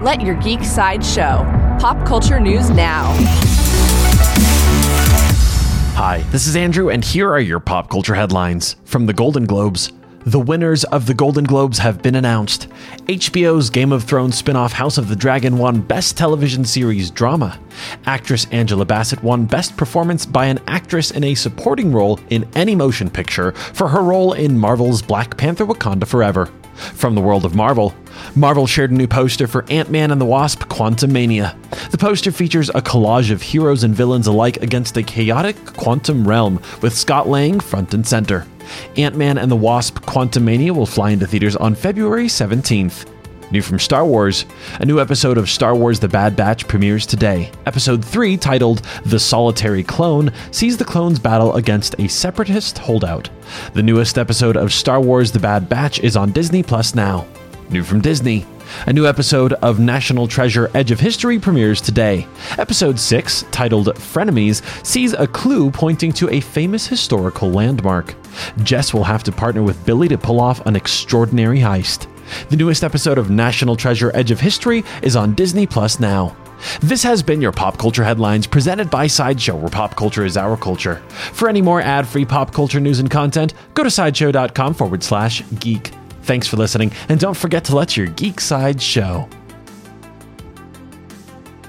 Let your geek side show. Pop culture news now. Hi, this is Andrew, and here are your pop culture headlines from the Golden Globes. The winners of the Golden Globes have been announced. HBO's Game of Thrones spin-off House of the Dragon won Best Television Series Drama. Actress Angela Bassett won Best Performance by an Actress in a Supporting Role in Any Motion Picture for her role in Marvel's Black Panther Wakanda Forever. From the world of Marvel, Marvel shared a new poster for Ant-Man and the Wasp: Quantumania. The poster features a collage of heroes and villains alike against a chaotic quantum realm, with Scott Lang front and center. Ant-Man and the Wasp: Quantumania will fly into theaters on February 17th. New from Star Wars, a new episode of Star Wars The Bad Batch premieres today. Episode 3, titled The Solitary Clone, sees the clones battle against a separatist holdout. The newest episode of Star Wars The Bad Batch is on Disney Plus now. New from Disney, a new episode of National Treasure Edge of History premieres today. Episode 6, titled Frenemies, sees a clue pointing to a famous historical landmark. Jess will have to partner with Billy to pull off an extraordinary heist. The newest episode of National Treasure Edge of History is on Disney Plus now. This has been your Pop Culture Headlines, presented by Sideshow, where pop culture is our culture. For any more ad-free pop culture news and content, go to sideshow.com/geek. Thanks for listening, and don't forget to let your geek side show.